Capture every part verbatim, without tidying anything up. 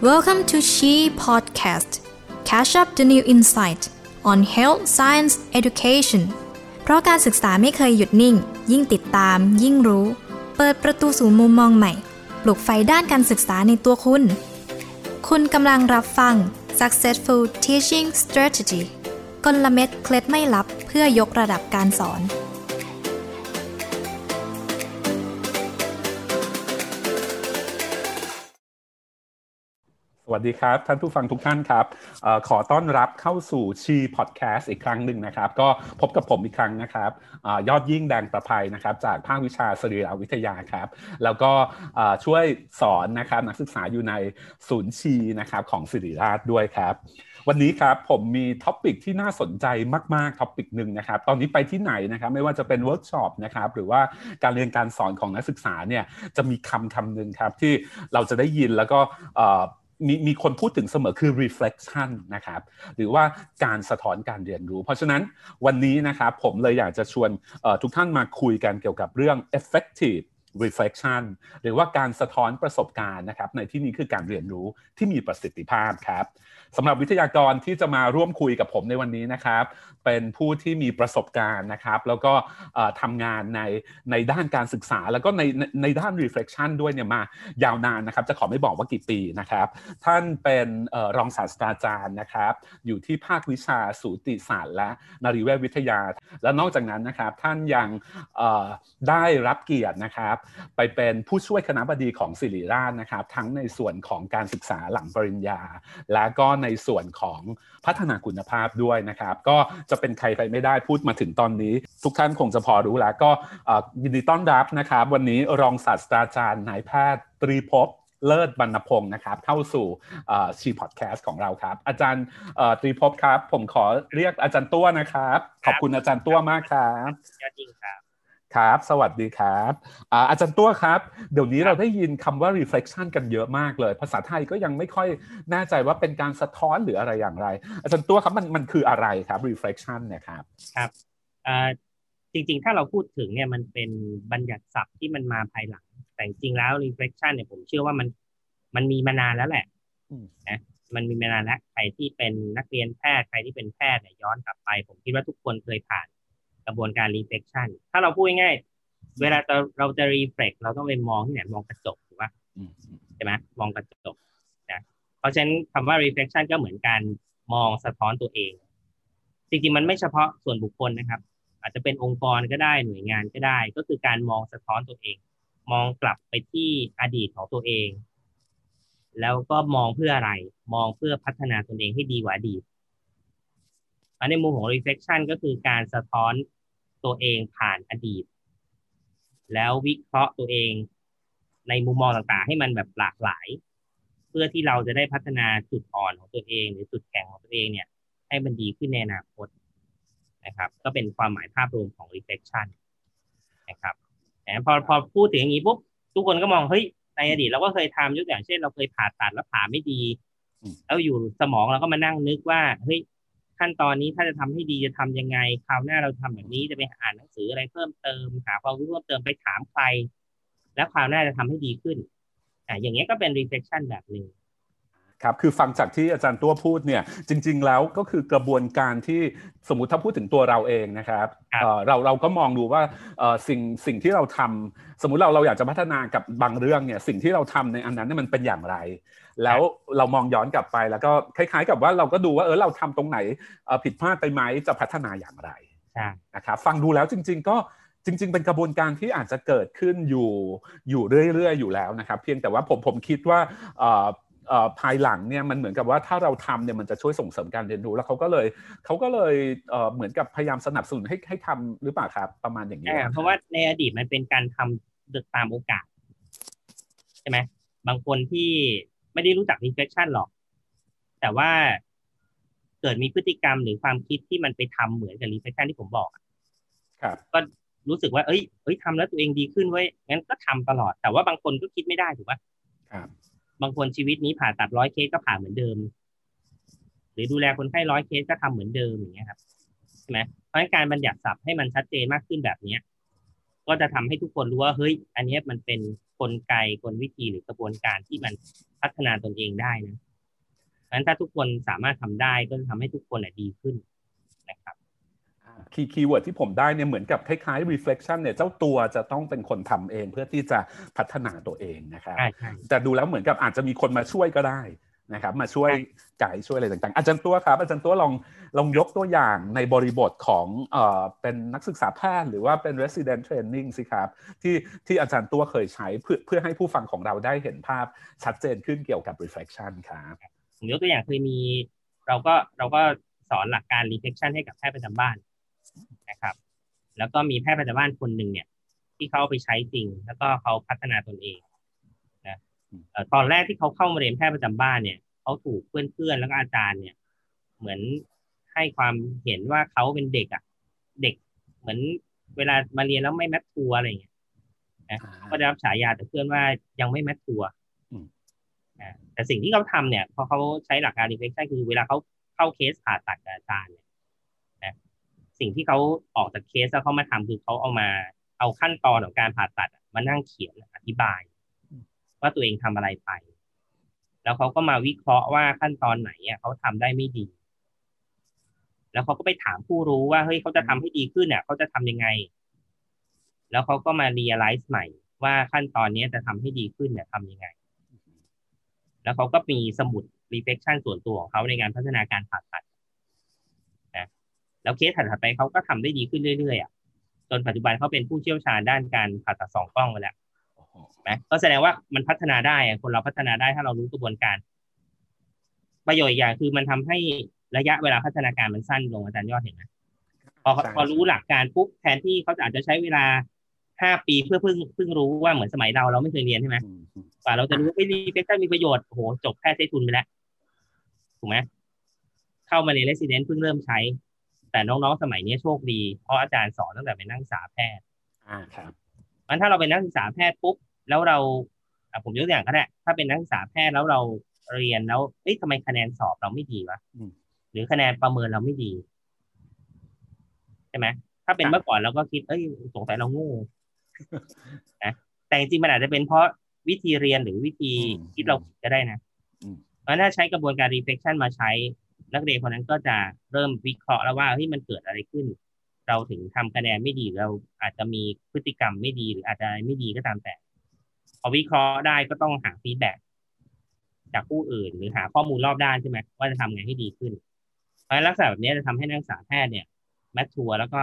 Welcome to She Podcast. Catch up the new insight on health science education. เพราะการศึกษาไม่เคยหยุดนิ่งยิ่งติดตามยิ่งรู้เปิดประตูสู่มุมมองใหม่ปลุกไฟด้านการศึกษาในตัวคุณคุณกำลังรับฟัง Successful Teaching Strategy กลเม็ดเคล็ดไม่ลับเพื่อยกระดับการสอนสวัสดีครับท่านผู้ฟังทุกท่านครับเอ่อขอต้อนรับเข้าสู่ She Podcast อีกครั้งหนึ่งนะครับก็พบกับผมอีกครั้งนะครับเอ่อยอดยิ่งแดงประภัยนะครับจากภาควิชาสรีรวิทยาครับแล้วก็เอ่อช่วยสอนนะครับนักศึกษาอยู่ในศูนย์ชีนะครับของศิริราชด้วยครับวันนี้ครับผมมีท็อปิกที่น่าสนใจมากๆท็อปิกนึงนะครับตอนนี้ไปที่ไหนนะครับไม่ว่าจะเป็นเวิร์คช็อปนะครับหรือว่าการเรียนการสอนของนักศึกษาเนี่ยจะมีคำคำนึงครับที่เราจะได้ยินแล้วก็เอ่อมีมีคนพูดถึงเสมอคือ reflection นะครับหรือว่าการสะท้อนการเรียนรู้เพราะฉะนั้นวันนี้นะครับผมเลยอยากจะชวนทุกท่านมาคุยกันเกี่ยวกับเรื่อง effective reflection หรือว่าการสะท้อนประสบการณ์นะครับในที่นี้คือการเรียนรู้ที่มีประสิทธิภาพครับสำหรับวิทยากรที่จะมาร่วมคุยกับผมในวันนี้นะครับเป็นผู้ที่มีประสบการณ์นะครับแล้วก็ทำงานในในด้านการศึกษาแล้วก็ในในด้าน reflection ด้วยเนี่ยมายาวนานนะครับจะขอไม่บอกว่ากี่ปีนะครับท่านเป็นรองศาสตราจารย์นะครับอยู่ที่ภาควิชาสูติศาสตร์และนรีเวชวิทยาและนอกจากนั้นนะครับท่านยังได้รับเกียรตินะครับไปเป็นผู้ช่วยคณบดีของศิริราชนะครับทั้งในส่วนของการศึกษาหลังปริญญาและก็ในส่วนของพัฒนาคุณภาพด้วยนะครับก็จะเป็นใครไปไม่ได้พูดมาถึงตอนนี้ทุกท่านคงจะพอรู้แล้วก็ยินดีต้อนรับนะครับวันนี้รองศาสตราจารย์นายแพทย์ตรีภพเลิศบรรณพงศ์นะครับเข้าสู่ชีพอดแคสต์ของเราครับอาจารย์ตรีภพครับผมขอเรียกอาจารย์ตั้วนะครับขอบคุณอาจารย์ตั้วมากครับยอดจริงครับครับสวัสดีครับอาจารย์ตั้วครับเดี๋ยวนี้เราได้ยินคำว่า reflection กันเยอะมากเลยภาษาไทยก็ยังไม่ค่อยแน่ใจว่าเป็นการสะท้อนหรืออะไรอย่างไรอาจารย์ตั้วครับมันมันคืออะไรครับ reflection เนี่ยครับครับจริงๆถ้าเราพูดถึงเนี่ยมันเป็นบัญญัติศัพท์ที่มันมาภายหลังแต่จริงๆแล้ว reflection เนี่ยผมเชื่อว่ามันมันมีมานานแล้วแหละนะมันมีมานานแล้วใครที่เป็นนักเรียนแพทย์ใครที่เป็นแพทย์เนี่ยย้อนกลับไปผมคิดว่าทุกคนเคยผ่านกระบวนการ reflection ถ้าเราพูดง่ายๆเวลาเราจะ reflect เราต้องไปมองที่ไหนมองกระจกถูกป่ะใช่ไหมมองกระจกนะเพราะฉะนั้นคำว่า reflection ก็เหมือนการมองสะท้อนตัวเองจริงๆมันไม่เฉพาะส่วนบุคคลนะครับอาจจะเป็นองค์กรก็ได้หน่วยงานก็ได้ก็คือการมองสะท้อนตัวเองมองกลับไปที่อดีตของตัวเองแล้วก็มองเพื่ออะไรมองเพื่อพัฒนาตนเองให้ดีกว่าอดีตอันในมุมของ reflection ก็คือการสะท้อนตัวเองผ่านอดีตแล้ววิเคราะห์ตัวเองในมุมมองต่างๆให้มันแบบหลากหลายเพื่อที่เราจะได้พัฒนาจุดอ่อนของตัวเองหรือจุดแข็งของตัวเองเนี่ยให้มันดีขึ้นในอนาคตนะครับก็เป็นความหมายภาพรวมของ reflection นะครับแต่พอพอพูดถึงอย่างนี้ปุ๊บทุกคนก็มองเฮ้ยในอดีตเราก็เคยทำยกตัวอย่างเช่นเราเคยผ่าตัดแล้วผ่าไม่ดีแล้วอยู่สมองเราก็มานั่งนึกว่าเฮ้ยขั้นตอนนี้ถ้าจะทำให้ดีจะทำยังไงคราวหน้าเราทำแบบนี้จะไปอ่านหนังสืออะไรเพิ่มเติมหาความรู้เพิ่มเติมไปถามใครแล้วคราวหน้าจะทำให้ดีขึ้นอ่ะอย่างเงี้ยก็เป็น reflection แบบนึงครับคือฟังจากที่อาจารย์ตั้วพูดเนี่ยจริงๆแล้วก็คือกระบวนการที่สมมุติถ้าพูดถึงตัวเราเองนะครับเราเราก็มองดูว่าสิ่งสิ่งที่เราทำสมมุติเราเราอยากจะพัฒนากับบางเรื่องเนี่ยสิ่งที่เราทำในอันนั้นเนี่ยมันเป็นอย่างไรแล้วเรามองย้อนกลับไปแล้วก็คล้ายๆกับว่าเราก็ดูว่าเออเราทำตรงไหนผิดพลาดไปไหมจะพัฒนาอย่างไรนะครับฟังดูแล้วจริงๆก็จริงๆเป็นกระบวนการที่อาจจะเกิดขึ้นอยู่อยู่เรื่อยๆอยู่แล้วนะครับเพียงแต่ว่าผมผมคิดว่าภายหลังเนี่ยมันเหมือนกับว่าถ้าเราทำเนี่ยมันจะช่วยส่งเสริมการเรียนรู้แล้วเขาก็เลยเขาก็เลยเหมือนกับพยายามสนับสนุนให้ให้ทำหรือเปล่าครับประมาณอย่างนี้เพราะว่าในอดีตมันเป็นการทำตามโอกาสใช่ไหมบางคนที่ไม่ได้รู้จัก reflection หรอกแต่ว่าเกิดมีพฤติกรรมหรือความคิดที่มันไปทำเหมือนกับ reflection ที่ผมบอกก็รู้สึกว่าเอ้ยเอ้ยทำแล้วตัวเองดีขึ้นเว้ยงั้นก็ทำตลอดแต่ว่าบางคนก็คิดไม่ได้ถูกไหมบางคนชีวิตนี้ผ่าตัดร้อยเคสก็ผ่าเหมือนเดิมหรือดูแลคนไข้ร้อยเคสก็ทำเหมือนเดิมอย่างเงี้ยครับใช่ไหมเพราะงั้นการบัญญัติศัพท์ให้มันชัดเจนมากขึ้นแบบนี้ก็จะทำให้ทุกคนรู้ว่าเฮ้ยอันนี้มันเป็น กลไกกลวิธีหรือกระบวนการที่มันพัฒนาตนเองได้นะเพราะฉะนั้นถ้าทุกคนสามารถทำได้ก็จะทำให้ทุกคนดีขึ้นนะครับคีย์คีย์เวิร์ดที่ผมได้เนี่ยเหมือนกับคล้ายๆ reflection เนี่ยเจ้าตัวจะต้องเป็นคนทำเองเพื่อที่จะพัฒนาตัวเองนะครับแต่ดูแล้วเหมือนกับอาจจะมีคนมาช่วยก็ได้นะครับมาช่วยไกด์ช่วยอะไรต่างๆอาจารย์ตัวครับอาจารย์ตัวลองลองยกตัวอย่างในบริบทของเอ่อเป็นนักศึกษาแพทย์หรือว่าเป็น resident training สิครับที่ที่อาจารย์ตัวเคยใช้เพื่อเพื่อให้ผู้ฟังของเราได้เห็นภาพชัดเจนขึ้นเกี่ยวกับ reflection ครับผมยกตัวอย่างเคยมีเราก็เราก็สอนหลักการ reflection ให้กับแพทย์ประจำบ้านนะครับแล้วก็มีแพทย์ประจำบ้านคนหนึ่งเนี่ยที่เขาไปใช้จริงแล้วก็เขาพัฒนาตนเองนะตอนแรกที่เขาเข้ามาเรียนแพทย์ประจำบ้านเนี่ยเขาถูกเพื่อนๆแล้วก็อาจารย์เนี่ยเหมือนให้ความเห็นว่าเขาเป็นเด็กอ่ะเด็กเหมือนเวลามาเรียนแล้วไม่แมททัวอะไรอย่างเงี้ยนะก็ได้รับฉายาแต่เพื่อนว่ายังไม่แมททัวนะแต่สิ่งที่เขาทำเนี่ยพอเขาใช้หลักการ reflection คือเวลาเขาเข้าเคสผ่าตัดกับอาจารย์เนี่ยนะสิ่งที่เขาออกจากเคสแล้วเขามาทำคือเขาเอามาเอาขั้นตอนของการผ่าตัดมานั่งเขียนอธิบายว่าตัวเองทำอะไรไปแล้วเขาก็มาวิเคราะห์ว่าขั้นตอนไหนเขาทำได้ไม่ดีแล้วเขาก็ไปถามผู้รู้ว่าเฮ้ยเขาจะทำให้ดีขึ้นเนี่ยเขาจะทำยังไงแล้วเขาก็มา realize ใหม่ว่าขั้นตอนนี้จะทำให้ดีขึ้นเนี่ยทำยังไงแล้วเขาก็มีสมุด reflection ส่วนตัวของเขาในงานพัฒนาการผ่าตัดแล้วเคสถัดไปเขาก็ทำได้ดีขึ้นเรื่อยๆอ่ะจนปัจจุบันเขาเป็นผู้เชี่ยวชาญด้านการผ่าตัดสองกล้องไปแล้วใช่ไหมก็แสดงว่ามันพัฒนาได้คนเราพัฒนาได้ถ้าเรารู้กระบวนการประโยชน์อย่างคือมันทำให้ระยะเวลาพัฒนาการมันสั้นลงอาจารย์ยอดเห็นไหมพอพอรู้หลักการปุ๊บแทนที่เขาอาจจะใช้เวลาห้าปีเพื่อเพิ่งเพิ่งรู้ว่าเหมือนสมัยเราเราไม่เคยเรียนใช่ไหมกว่าเราจะรู้ว่าดีเฟกต์มีประโยชน์โอ้โหจบแพทย์ใช้ทุนไปแล้วถูกไหมเข้ามาในเรสซิเดนต์เพิ่งเริ่มใช้แต่น้องๆสมัยนี้โชคดีเพราะอาจารย์สอนตั้งแต่เป็นนักศึกษาแพทย์อ่าครับมันถ้าเราเป็นนักศึกษาแพทย์ปุ๊บแล้วเราผมยกตัวอย่างก็ได้ถ้าเป็นนักศึกษาแพทย์แล้วเราเรียนแล้วเอ๊ะทำไมคะแนนสอบเราไม่ดีวะหรือคะแนนประเมินเราไม่ดีใช่ไหมถ้าเป็นเมื่อก่อนเราก็คิดเอ้ยสงสัยเราโง่นะแต่จริงมันอาจจะเป็นเพราะวิธีเรียนหรือวิธีคิดเราผิดก็ได้นะเพราะถ้าใช้กระบวนการ reflection มาใช้นักเรียนคนนั้นก็จะเริ่มวิเคราะห์แล้วว่าที่มันเกิดอะไรขึ้นเราถึงทำคะแนนไม่ดีเราอาจจะมีพฤติกรรมไม่ดีหรืออาจจะไม่ดีก็ตามแต่พอวิเคราะห์ได้ก็ต้องหาฟีดแบ็กจากผู้อื่นหรือหาข้อมูลรอบด้านใช่ไหมว่าจะทำไงให้ดีขึ้นเพราะฉะนั้นลักษณะแบบนี้จะทำให้นักศึกษาแพทย์เนี่ยแมททัวร์แล้วก็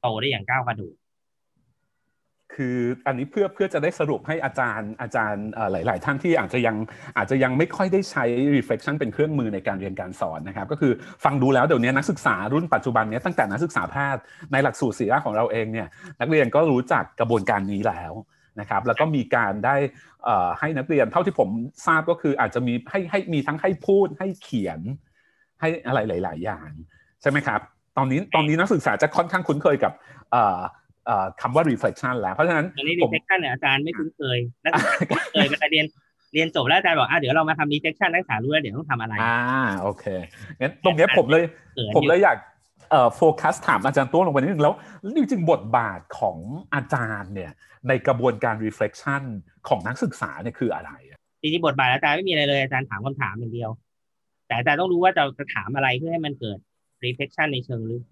โตได้อย่างก้าวกระโดดคืออันนี้เพื่อเพื่อจะได้สรุปให้อาจารย์อาจารย์หลายๆท่านที่อาจจะยังอาจจะยังไม่ค่อยได้ใช้ reflection เป็นเครื่องมือในการเรียนการสอนนะครับก็คือฟังดูแล้วเดี๋ยวนี้นักศึกษารุ่นปัจจุบันนี้ตั้งแต่นักศึกษาแพทย์ในหลักสูตรศิลาของเราเองเนี่ยนักเรียนก็รู้จักกระบวนการนี้แล้วนะครับแล้วก็มีการได้ให้นักเรียนเท่าที่ผมทราบก็คืออาจจะมีให้ให้มีทั้งให้พูดให้เขียนให้อะไรหลายๆอย่างใช่ไหมครับตอนนี้ตอนนี้นักศึกษาจะค่อนข้างคุ้นเคยกับคำว่า reflection แล้วเพราะฉะนั้นตอนนี้ reflection เนี่ยอาจารย์ไม่คุ้นเคยนักศึกษาคุ้นเคยเวลาเรียนเรียนจบแล้วอาจารย์บอกอ่ะเดี๋ยวเรามาทำ reflection นักศึกษารู้แล้วเดี๋ยวต้องทำอะไรอ่าโอเคงั้นตรงนี้ผมเลยผมเลยอยากเอ่อโฟกัสถามอาจารย์ตัวลงไปนิดนึงแล้วจริงๆบทบาทของอาจารย์เนี่ยในกระบวนการ reflection ของนักศึกษาเนี่ยคืออะไรจริงๆบทบาทอาจารย์ไม่มีอะไรเลยอาจารย์ถามคำถามอย่างเดียวแต่อาจารย์ต้องรู้ว่าจะจะถามอะไรเพื่อให้มันเกิด reflection ในเชิงลึก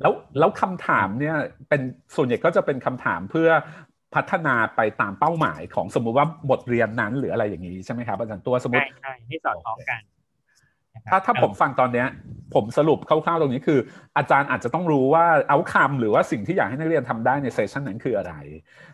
แล้วแล้วคำถามเนี่ยเป็นส่วนใหญ่ก็จะเป็นคำถามเพื่อพัฒนาไปตามเป้าหมายของสมมุติว่าบทเรียนนั้นหรืออะไรอย่างนี้ใช่ไหมครับอาจารย์ตัวสมมติใช่ให้สอดคล้องกันถ้าถ้าผมฟังตอนเนี้ยผมสรุปคร่าวๆตรงนี้คืออาจารย์อาจจะต้องรู้ว่าเอาท์คัมหรือว่าสิ่งที่อยากให้นักเรียนทำได้ในเซสชันนั้นคืออะไร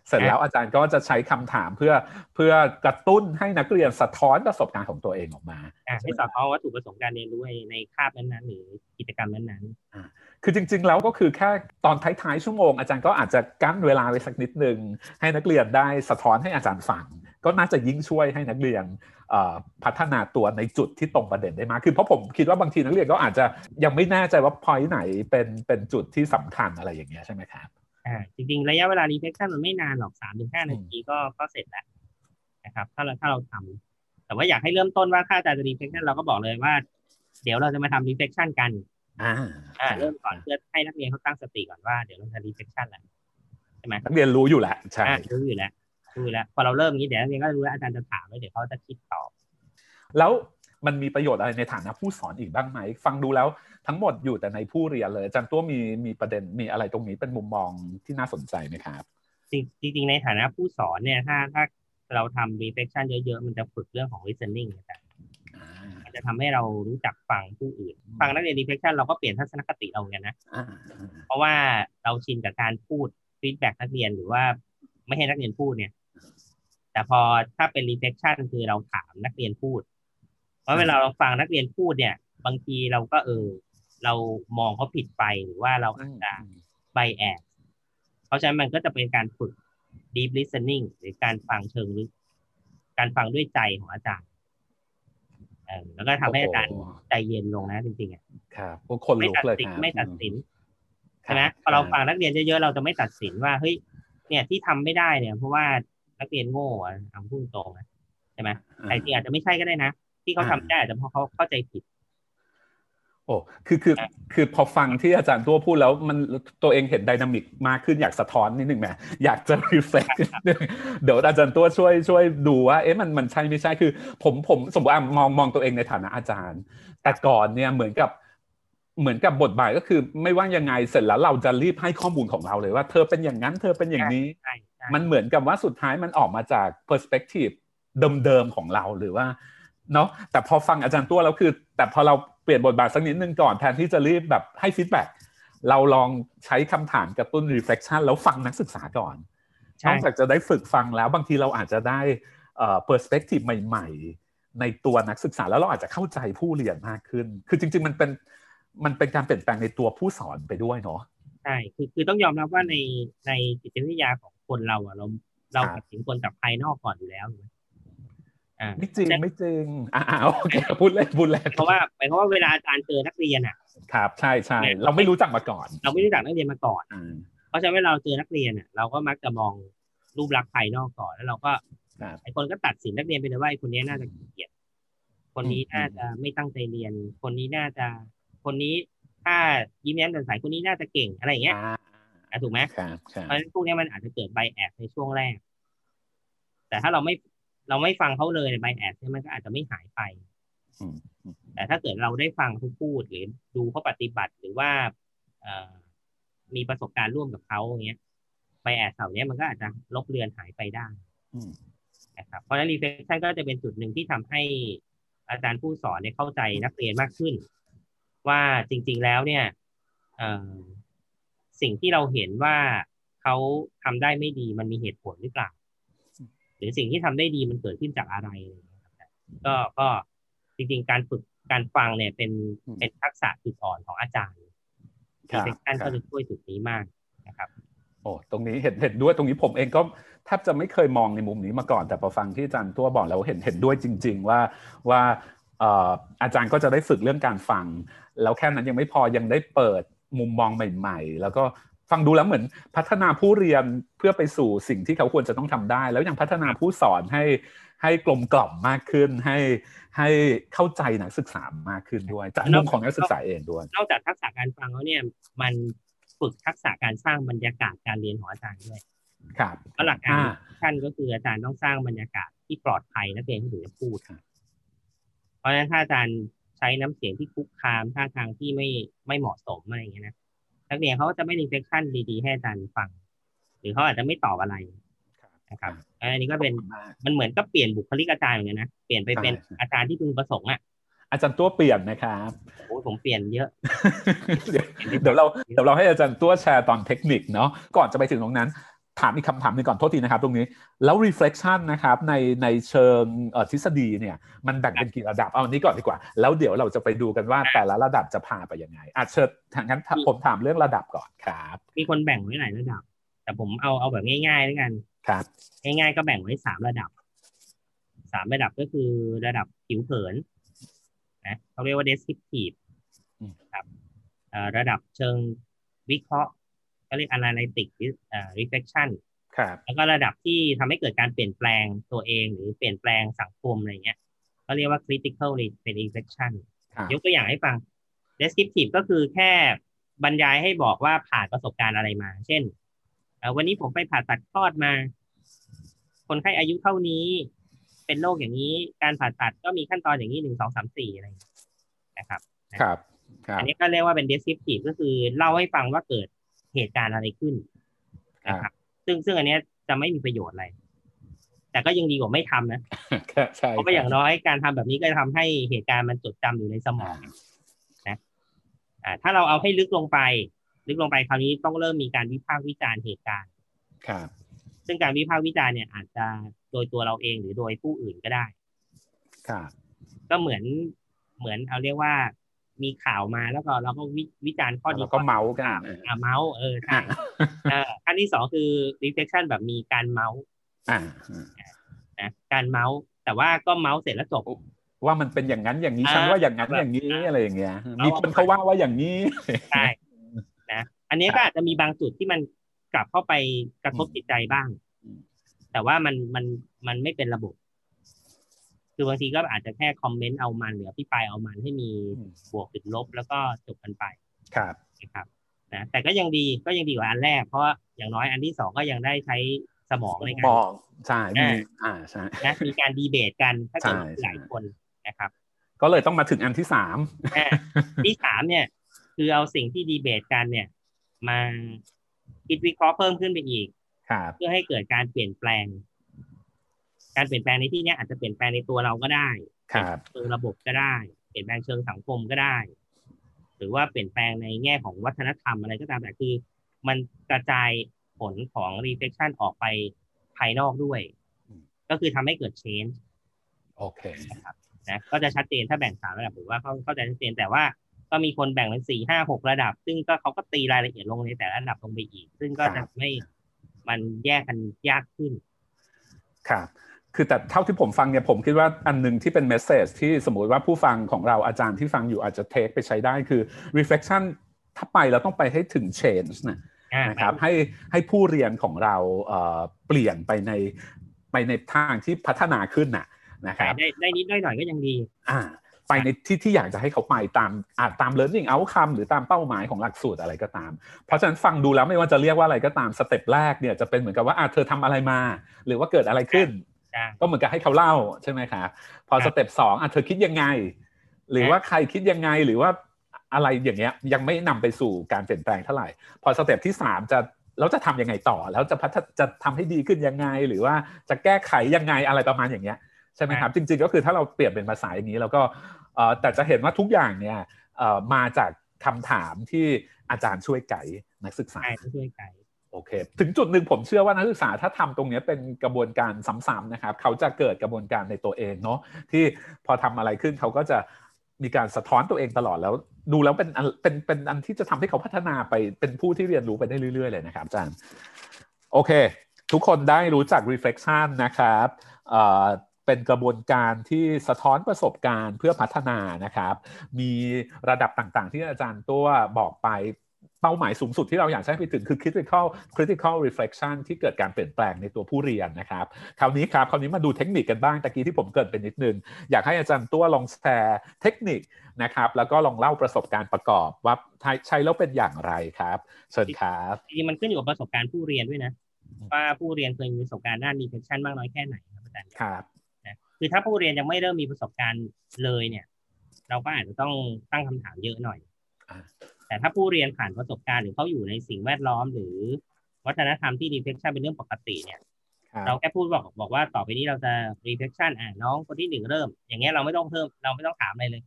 เสร็จแล้วอาจารย์ก็จะใช้คำถามเพื่อเพื่อกระตุ้นให้นักเรียนสะท้อนประสบการณ์ของตัวเองออกมาให้สอดคล้องวัตถุประสงค์การเรียนรู้ในคาบนั้นๆหรือกิจกรรมนั้นๆคือจริงๆแล้วก็คือแค่ตอนท้ายๆชั่วโมงอาจารย์ก็อาจจะกั้นเวลาไว้สักนิดนึงให้นักเรียนได้สะท้อนให้อาจารย์ฟังก็น่าจะยิ่งช่วยให้นักเรียนพัฒนาตัวในจุดที่ตรงประเด็นได้มากคือเพราะผมคิดว่าบางทีนักเรียนก็อาจจะยังไม่แน่ใจว่า point ไหนเป็นเป็นจุดที่สำคัญอะไรอย่างเงี้ยใช่ไหมครับอ่าจริงๆระยะเวลา reflection มันไม่นานหรอก สามถึงห้า นาทีก็ก็เสร็จแล้วนะครับถ้าเราถ้าเราทำแต่ว่าอยากให้เริ่มต้นว่าถ้าจะ reflection เราก็บอกเลยว่าเดี๋ยวเราจะมาทำ reflection กันอ่าเริ่มก่อนเพื่อให้นักเรียนเขาตั้งสติก่อนว่าเดี๋ยวเราจะ reflection แล้ว ช่ไหมนักเรียนรู้อยู่แล้วใช่รู้อยู่แล้วรู้แล้วพอเราเริ่มงี้เดี๋ยวนักเรียนก็รู้แล้วอาจารย์จะถามแล้วเดี๋ยวเขาจะคิดตอบแล้วมันมีประโยชน์อะไรในฐานะผู้สอนอีกบ้างไหมฟังดูแล้วทั้งหมดอยู่แต่ในผู้เรียนเลยอาจารย์ตัวมีมีประเด็นมีอะไรตรงนี้เป็นมุมมองที่น่าสนใจไหมครับจริงจริงในฐานะผู้สอนเนี่ยถ้าถ้าเราทำ reflection เยอะๆมันจะฝึกเรื่องของ listening นะครับมันจะทำให้เรารู้จักฟังผู้อื่นฟังนักเรียน reflection เราก็เปลี่ยนทัศนคติเราเหมือนกันนะเพราะว่าเราชินกับการพูด feedback นักเรียนหรือว่าไม่ให้นักเรียนพูดเนี่ยแต่พอถ้าเป็น reflection คือเราถามนักเรียนพูดเพราะเวลาเราฟังนักเรียนพูดเนี่ยบางทีเราก็เออเรามองเขาผิดไปหรือว่าเราอาจจะ bias เพราะฉะนั้นมันก็จะเป็นการฝึก deep listening หรือการฟังเชิงลึกการฟังด้วยใจของอาจารย์เออแล้วก็ทำให้อาจารย์ใจเย็นลงนะจริงๆอ่ะครับพวกคนลุกเลยครับไม่ตัดสินใช่ไหมพอเราฟังนักเรียนเยอะๆเราจะไม่ตัดสินว่าเฮ้ยเนี่ยที่ทำไม่ได้เนี่ยเพราะว่านักเรียนโง่อ่ะทำพูดตรงนะใช่ไหมแต่จริงอาจจะไม่ใช่ก็ได้นะที่เขาทำได้แต่พอเขาเข้าใจผิดโอ้คือคือคือพอฟังที่อาจารย์ตัวพูดแล้วมันตัวเองเห็นไดนามิกมากขึ้นอยากสะท้อนนิดนึงแหมอยากจะรีเฟกเดี๋ยวอาจารย์ตัวช่วยช่วยดูว่าเอ๊ะมันมันใช่ไม่ใช่คือผมผมสมมติมองมองตัวเองในฐานะอาจารย์แต่ก่อนเนี่ยเหมือนกับเหมือนกับบทบาทก็คือไม่ว่ายังไงเสร็จแล้วเราจะรีบให้ข้อมูลของเราเลยว่าเธอเป็นอย่างนั้นเธอเป็นอย่างนี้มันเหมือนกับว่าสุดท้ายมันออกมาจากเพอร์สเปกทีฟเดิมๆของเราหรือว่าเนาะแต่พอฟังอาจารย์ตัวแล้วคือแต่พอเราเปลี่ยนบทบาทสักนิดนึงก่อนแทนที่จะรีบแบบให้ฟีดแบ็กเราลองใช้คำถามกระตุ้น reflection แล้วฟังนักศึกษาก่อนนอกจากจะได้ฝึกฟังแล้วบางทีเราอาจจะได้ perspective ใหม่ๆในตัวนักศึกษาแล้วเราอาจจะเข้าใจผู้เรียนมากขึ้นคือจริงๆมันเป็นมันเป็นการเปลี่ยนแปลงในตัวผู้สอนไปด้วยเนาะใช่คือคือต้องยอมรับว่าในในจิตวิทยาของคนเราอะเราเราตัดสินคนจากภายนอกก่อนอยู่แล้วไม่จริงไม่จริงอ้าวโอเคพูดเล่นพูดเล่นเพราะว่าหมายความว่าเวลาอาจารย์เจอนักเรียนอ่ะครับใช่ใช่เราไม่รู้จักมาก่อนเราไม่รู้จักนักเรียนมาก่อนเพราะฉะนั้นเวลาเราเจอนักเรียนอ่ะเราก็มักจะมองรูปลักษณ์ภายนอกก่อนแล้วเราก็ไอ้คนก็ตัดสินนักเรียนไปเลยว่าไอ้คนนี้น่าจะขี้เกียจคนนี้น่าจะไม่ตั้งใจเรียนคนนี้น่าจะคนนี้ถ้ายิ้มแย้มแจ่มใสคนนี้น่าจะเก่งอะไรอย่างเงี้ยถูกไหมเพราะฉะนั้นพวกนี้มันอาจจะเกิดไบแอสในช่วงแรกแต่ถ้าเราไม่เราไม่ฟังเขาเลยในไบแอสเนี่ยมันก็อาจจะไม่หายไปแต่ถ้าเกิดเราได้ฟังเขาพูดหรือดูเขาปฏิบัติหรือว่ามีประสบการณ์ร่วมกับเขาอย่างเงี้ยไบแอสเหล่านี้มันก็อาจจะลบเลือนหายไปได้นะครับเพราะฉะนั้น reflection ก็จะเป็นจุดหนึ่งที่ทำให้อาจารย์ผู้สอนเนี่ยเข้าใจนักเรียนมากขึ้นว่าจริงๆแล้วเนี่ยสิ่งที่เราเห็นว่าเขาทำได้ไม่ดีมันมีเหตุผลหรือเปล่าหรือสิ่งที่ทำได้ดีมันเกิดขึ้นจากอะไรก็ก็จริงๆการฝึกการฟังเนี่ยเป็นเป็นทักษะจุดอ่อนของอาจารย์ที่เป็นการก็จะช่วยจุดนี้มากนะครับโอ้ตรงนี้เห็นเห็นด้วยตรงนี้ผมเองก็แทบจะไม่เคยมองในมุมนี้มาก่อนแต่พอฟังที่อาจารย์ตัวบอกแล้วเห็นเห็นด้วยจริงๆว่าว่าอาจารย์ก็จะได้ฝึกเรื่องการฟังแล้วแค่นั้นยังไม่พอยังได้เปิดมุมมองใหม่ๆแล้วก็ฟังดูแล้วเหมือนพัฒนาผู้เรียนเพื่อไปสู่สิ่งที่เขาควรจะต้องทำได้แล้วยังพัฒนาผู้สอนให้ให้กลมกล่อมมากขึ้นให้ให้เข้าใจนักศึกษามากขึ้นด้วยจากมุมของนักศึกษาเองด้วยนอกจากทักษะการฟังแล้วเนี่ยมันฝึกทักษะการสร้างบรรยากาศการเรียนของอาจารย์ด้วยครับหลักการขั้นก็คืออาจารย์ต้องสร้างบรรยากาศที่ปลอดภัยนักเรียนถึงจะพูดเพราะฉะนั้นถ้าอาจารย์ใช้น้ำเสียงที่คุกคามท่าทางที่ไม่ไม่เหมาะสมอะไรอย่างเงี้ยนะนักเรียนเขาจะไม่รีเฟลคชั่นดีๆให้อาจารย์ฟังหรือเขาอาจจะไม่ตอบอะไรนะครับอันนี้ก็เป็นมันเหมือนก็เปลี่ยนบุคลิกอาจารย์เหมือนกันนะเปลี่ยนไปเป็นอาจารย์ที่พึงประสงค์อ่ะอาจารย์ตัวเปลี่ยนนะครับโอ้ผมเปลี่ยนเยอะเดี๋ยวเราเดี๋ยวเราให้อาจารย์ตัวแชร์ตอนเทคนิคเนาะก่อนจะไปถึงตรงนั้นถามอีกคำถามนึงก่อนโทษทีนะครับตรงนี้แล้ว reflection นะครับในในเชิงทฤษฎีเนี่ยมันแบ่งเป็นกี่ระดับเอาอันนี้ก่อนดีกว่าแล้วเดี๋ยวเราจะไปดูกันว่าแต่ละระดับจะพาไปยังไงอาจจะทางนั้นผมถามเรื่องระดับก่อนครับมีคนแบ่งไว้หลายระดับแต่ผมเอาเอาแบบง่ายๆด้วยกันครับง่ายๆก็แบ่งไว้สามระดับสามระดับก็คือระดับผิวเผินนะเขาเรียกว่า descriptive ครับระดับเชิงวิเคราะห์ก็เรียก analytic reflection ครับแล้วก็ระดับที่ทำให้เกิดการเปลี่ยนแปลงตัวเองหรือเปลี่ยนแปลงสังคมอะไรเงี้ยก็เรียกว่า critical reflection ยกตัวอย่างให้ฟัง descriptive ก็คือแค่บรรยายให้บอกว่าผ่านประสบการณ์อะไรมาเช่น วันนี้ผมไปผ่าตัดคลอดมาคนไข้อายุเท่านี้เป็นโรคอย่างนี้การผ่าตัดก็มีขั้นตอนอย่างนี้หนึ่งสองสามสี่อะไรนะครับครับอันนี้ก็เรียกว่าเป็น descriptive ก็คือเล่าให้ฟังว่าเกิดเหตุการณ์อะไรขึ้นนะครับซึ่งซึ่งอันนี้จะไม่มีประโยชน์อะไรแต่ก็ยังดีกว่าไม่ทำนะเพราะอย่างน้อยการทำแบบนี้ก็ทำให้เหตุการณ์มันจดจำอยู่ในสมองนะถ้าเราเอาให้ลึกลงไปลึกลงไปคราวนี้ต้องเริ่มมีการวิพากษ์วิจารณ์เหตุการณ์ครับซึ่งการวิพากษ์วิจารณ์เนี่ยอาจจะโดยตัวเราเองหรือโดยผู้อื่นก็ได้ครับก็เหมือนเหมือนเอาเรียกว่ามีข่าวมาแล้วก็เราก็วิจารณ์ข้อดีก็เมาส์กันอ่ะเมาส์เออใช่ขั้นที่สองคือ reflection แบบมีการเมาส์อ่านะการเมาส์แต่ว่าก็เมาส์เสร็จแล้วจบว่ามันเป็นอย่างนั้นอย่างนี้ฉันว่าอย่างนั้นอย่างนี้อะไรอย่างเงี้ยมีคนเขาว่าว่าอย่างนี้ใช่นะอันนี้ก็อาจจะมีบางจุดที่มันกลับเข้าไปกระทบจิตใจบ้างแต่ว่ามันมันมันไม่เป็นระบบคือบางทีก็อาจจะแค่คอมเมนต์เอามันหรืออภิปรายเอามันให้มีบวกติดลบแล้วก็จบกันไปครับนะครับนะแต่ก็ยังดีก็ยังดีกว่าอันแรกเพราะอย่างน้อยอันที่สองก็ยังได้ใช้สมองในการใช่อ่าใช่นะมีการดีเบตกันถ้าเกิดหลายคนนะครับก็เลยต้องมาถึงอันที่สามที่สามเนี่ยคือเอาสิ่งที่ดีเบตกันเนี่ยมาคิดวิเคราะห์เพิ่มขึ้นไปอีกเพื่อให้เกิดการเปลี่ยนแปลงการเปลี่ยนแปลงในที่นี้อาจจะเปลี่ยนแปลงในตัวเราก็ได้เชิงระบบก็ได้เปลี่ยนแปลงเชิงสังคมก็ได้หรือว่าเปลี่ยนแปลงในแง่ของวัฒนธรรมอะไรก็ตามแต่คือมันกระจายผลของ reflection ออกไปภายนอกด้วยก็คือทำให้เกิด change โอเคนะครับนะก็จะชัดเจนถ้าแบ่งสามระดับหรือว่าเขาเข้าใจชัดเจนแต่ว่าก็มีคนแบ่งเป็นสี่ห้าหกระดับซึ่งก็เขาก็ตีรายละเอียดลงในแต่ละระดับลงไปอีกซึ่งก็จะไม่มันแยกกันยากขึ้นครับคือแต่เท่าที่ผมฟังเนี่ยผมคิดว่าอันนึงที่เป็นเมสเสจที่สมมุติว่าผู้ฟังของเราอาจารย์ที่ฟังอยู่อาจจะเทคไปใช้ได้คือ reflection ถ้าไปเราต้องไปให้ถึง change นะนะครับให้ให้ผู้เรียนของเราเปลี่ยนไปในไปในทางที่พัฒนาขึ้นนะนะครับได้ได้นิดได้หน่อยก็ยังดีอ่าไปในที่ที่อยากจะให้เขาไปตามอาจตาม learning outcome หรือตามเป้าหมายของหลักสูตรอะไรก็ตามเพราะฉะนั้นฟังดูแล้วไม่ว่าจะเรียกว่าอะไรก็ตามสเต็ปแรกเนี่ยจะเป็นเหมือนกับว่าเธอทำอะไรมาหรือว่าเกิดอะไรขึ้นก็เหมือนกับให้เขาเล่าใช่ไหมครับพอสเต็ปสองอ่ะเธอคิดยังไงหรือว่าใครคิดยังไงหรือว่าอะไรอย่างเงี้ยยังไม่นำไปสู่การเปลี่ยนแปลงเท่าไหร่พอสเต็ปที่สามจะเราจะทำยังไงต่อแล้วจะพัฒนาจะทำให้ดีขึ้นยังไงหรือว่าจะแก้ไขยังไงอะไรประมาณอย่างเงี้ยใช่ไหมครับจริงๆก็คือถ้าเราเปลี่ยนเป็นภาษาอย่างนี้แล้วก็แต่จะเห็นว่าทุกอย่างเนี่ยมาจากคำถามที่อาจารย์ช่วยไกด์นักศึกษาช่วยไกด์โอเคถึงจุดหนึ่งผมเชื่อว่านักศึกษาถ้าทำตรงนี้เป็นกระบวนการซ้ำๆนะครับเขาจะเกิดกระบวนการในตัวเองเนาะที่พอทำอะไรขึ้นเขาก็จะมีการสะท้อนตัวเองตลอดแล้วดูแล้วเป็นเป็นเป็นอันที่จะทำให้เขาพัฒนาไปเป็นผู้ที่เรียนรู้ไปได้เรื่อยๆเลยนะครับอาจารย์โอเคทุกคนได้รู้จัก reflection นะครับเป็นกระบวนการที่สะท้อนประสบการณ์เพื่อพัฒนานะครับมีระดับต่างๆที่อาจารย์ตัวบอกไปเป้าหมายสูงสุดที่เราอยากให้ไปถึงคือ critical critical reflection ที่เกิดการเปลี่ยนแปลงในตัวผู้เรียนนะครับคราวนี้ครับคราวนี้มาดูเทคนิคกันบ้างตะกี้ที่ผมเกิดไปนิดนึงอยากให้อาจารย์ตัวลองแชร์เทคนิคนะครับแล้วก็ลองเล่าประสบการณ์ประกอบว่าใช้แล้วเป็นอย่างไรครับเชิญครับจริงๆมันขึ้นอยู่กับประสบการณ์ผู้เรียนด้วยนะว่าผู้เรียนเคยมีประสบการณ์ด้าน reflection มากน้อยแค่ไหนครับอาจารย์ครับนะคือถ้าผู้เรียนยังไม่เริ่มมีประสบการณ์เลยเนี่ยเราก็อาจจะต้องตั้งคำถามเยอะหน่อยแต่ถ้าผู้เรียนผ่านประสบการณ์หรือเขาอยู่ในสิ่งแวดล้อมหรือวัฒนธรรมที่ reflection เป็นเรื่องปกติเนี่ยเราแค่พูดบอกบอกว่าต่อไปนี้เราจะ reflection อ่ะน้องคนที่หนึ่งเริ่มอย่างเงี้ยเราไม่ต้องเพิ่มเราไม่ต้องถามอะไรเลย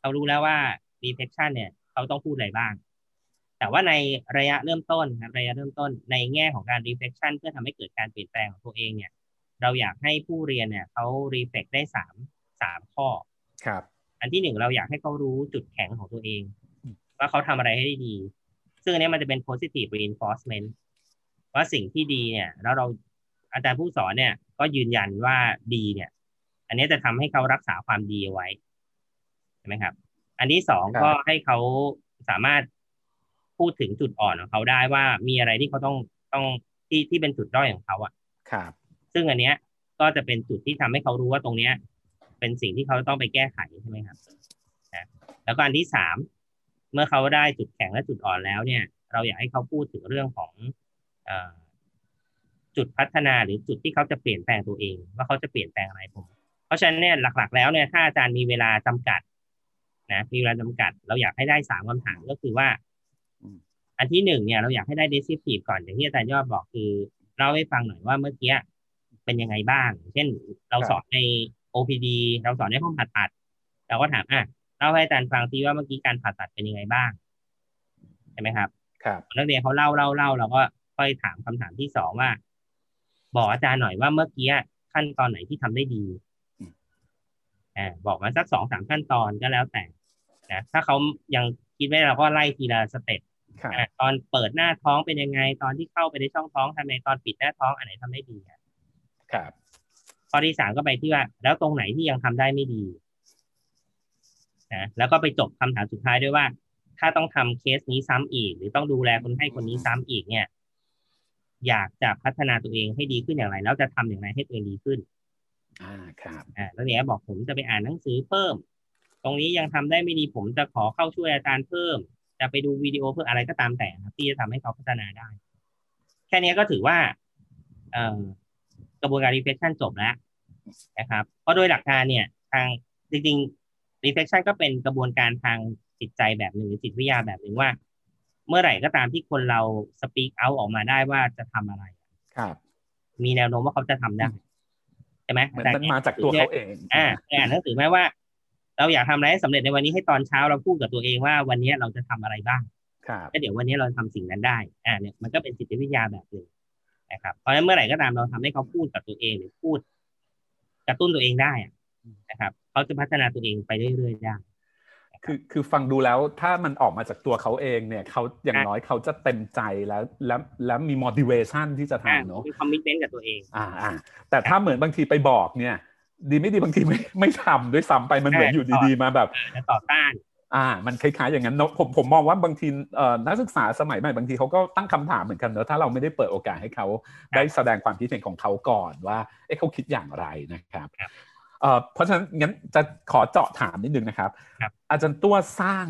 เขารู้แล้วว่า reflection เนี่ยเขาต้องพูดอะไรบ้างแต่ว่าในระยะเริ่มต้นครับระยะเริ่มต้นในแง่ของการ reflection เพื่อทำให้เกิดการเปลี่ยนแปลงของตัวเองเนี่ยเราอยากให้ผู้เรียนเนี่ยเขา reflect ได้สามสามข้อครับอันที่หนึ่งเราอยากให้เขารู้จุดแข็งของตัวเองว่าเขาทำอะไรให้ได้ดีซึ่งอันนี้มันจะเป็น positive reinforcement ว่าสิ่งที่ดีเนี่ยแล้วเราอาจารย์ผู้สอนเนี่ยก็ยืนยันว่าดีเนี่ยอันนี้จะทำให้เขารักษาความดีเอาไว้ใช่ไหมครับอันที่สองก็ให้เขาสามารถพูดถึงจุดอ่อนของเขาได้ว่ามีอะไรที่เขาต้องต้องที่ที่เป็นจุดด้อยของเขาอ่ะครับซึ่งอันเนี้ยก็จะเป็นจุดที่ทำให้เขารู้ว่าตรงเนี้ยเป็นสิ่งที่เขาต้องไปแก้ไขใช่ไหมครับนะแล้วก็อันที่สามเมื่อเขาได้จุดแข็งและจุดอ่อนแล้วเนี่ยเราอยากให้เขาพูดถึงเรื่องของ จุดพัฒนาหรือจุดที่เขาจะเปลี่ยนแปลงตัวเองว่าเขาจะเปลี่ยนแปลงอะไรผมเพราะฉะนั้นเนี่ยหลักๆแล้วเนี่ยถ้าอาจารย์มีเวลาจำกัดนะมีเวลาจำกัดเราอยากให้ได้สามคำถามก็คือว่าอันที่หนึ่งเนี่ยเราอยากให้ได้ descriptive ก่อนอย่างที่อาจารย์ยอดบอกคือเล่าให้ฟังหน่อยว่าเมื่อกี้เป็นยังไงบ้างเช่นเราสอนใน โอ พี ดี เราสอนในห้องผ่าตัดเราก็ถามอ่ะเล่าให้อาจารย์ฟังซิว่าเมื่อกี้การผ่าตัดเป็นยังไงบ้างใช่ไหมครับครับนักเรียนเขาเล่าเล่าเล่าเราก็ค่อยถามคำถามที่สองว่าบอกอาจารย์หน่อยว่าเมื่อกี้ขั้นตอนไหนที่ทำได้ดีอ่าบอกมาสักสองสามขั้นตอนก็แล้วแต่นะถ้าเขายังคิดไม่เราก็ไล่ทีละสเต็ปตอนเปิดหน้าท้องเป็นยังไงตอนที่เข้าไปในช่องท้องทำไงตอนปิดหน้าท้องอันไหนทำได้ดีครับข้อที่สามก็ไปที่ว่าแล้วตรงไหนที่ยังทำได้ไม่ดีนะแล้วก็ไปจบคำถามสุดท้ายด้วยว่าถ้าต้องทำเคสนี้ซ้ำอีกหรือต้องดูแลคนไข้คนนี้ซ้ำอีกเนี่ยอยากจะพัฒนาตัวเองให้ดีขึ้นอย่างไรแล้วจะทำอย่างไรให้ตัวเองดีขึ้นอ่าครับอ่าแล้วเนี่ยบอกผมจะไปอ่านหนังสือเพิ่มตรงนี้ยังทำได้ไม่ดีผมจะขอเข้าช่วยอาจารย์เพิ่มจะไปดูวิดีโอเพื่ออะไรก็ตามแต่ครับที่จะทำให้เขาพัฒนาได้แค่นี้ก็ถือว่ากระบวนการ reflection จบแล้วนะครับเพราะโดยหลักการเนี่ยทางจริงๆ reflection ก็เป็นกระบวนการทางจิตใจแบบหนึ่งหรือจิตวิทยาแบบหนึ่งว่าเมื่อไหร่ก็ตามที่คนเรา speak out ออกมาได้ว่าจะทำอะไรครับมีแนวโน้มว่าเขาจะทำได้ใช่ไหมแต่มันมาจากตัวเขาเองอ่าอ่านหนังสือไหมว่าเราอยากทำอะไรให้สำเร็จในวันนี้ให้ตอนเช้าเราพูดกับตัวเองว่าวันนี้เราจะทำอะไรบ้างก็เดี๋ยววันนี้เราทำสิ่งนั้นได้อ่าเนี่ยมันก็เป็นจิตวิทยาแบบหนึ่งนะครับเพราะฉะนั้นเมื่อไหร่ก็ตามเราทำให้เขาพูดกับตัวเองหรือพูดกระตุ้นตัวเองได้นะครับเขาจะพัฒนาตัวเองไปเรื่อยๆได้คือคือฟังดูแล้วถ้ามันออกมาจากตัวเขาเองเนี่ยเขาอย่างน้อยเขาจะเต็มใจแล้วแล้วแล้วมี motivation ที่จะทำเนาะมี commitment กับตัวเองอ่าอ่าแต่ถ้าเหมือนบางทีไปบอกเนี่ยดีไม่ดีบางทีไม่ไม่ทำด้วยซ้ำไปมันเหมือนอยู่ดีๆมาแบบต่อต้านอ่ามันคล้ายๆอย่างนั้นเนาะผมผมมองว่าบางทีนักศึกษาสมัยใหม่บางทีเขาก็ตั้งคำถามเหมือนกันเนอะถ้าเราไม่ได้เปิดโอกาสให้เขาได้แสดงความคิดเห็นของเขาก่อนว่าเอ๊ะเขาคิดอย่างไรนะครับเอ่อเพราะฉะนั้นงั้นจะขอเจาะถามนิดนึงนะครับอาจารย์ตัวสร้าง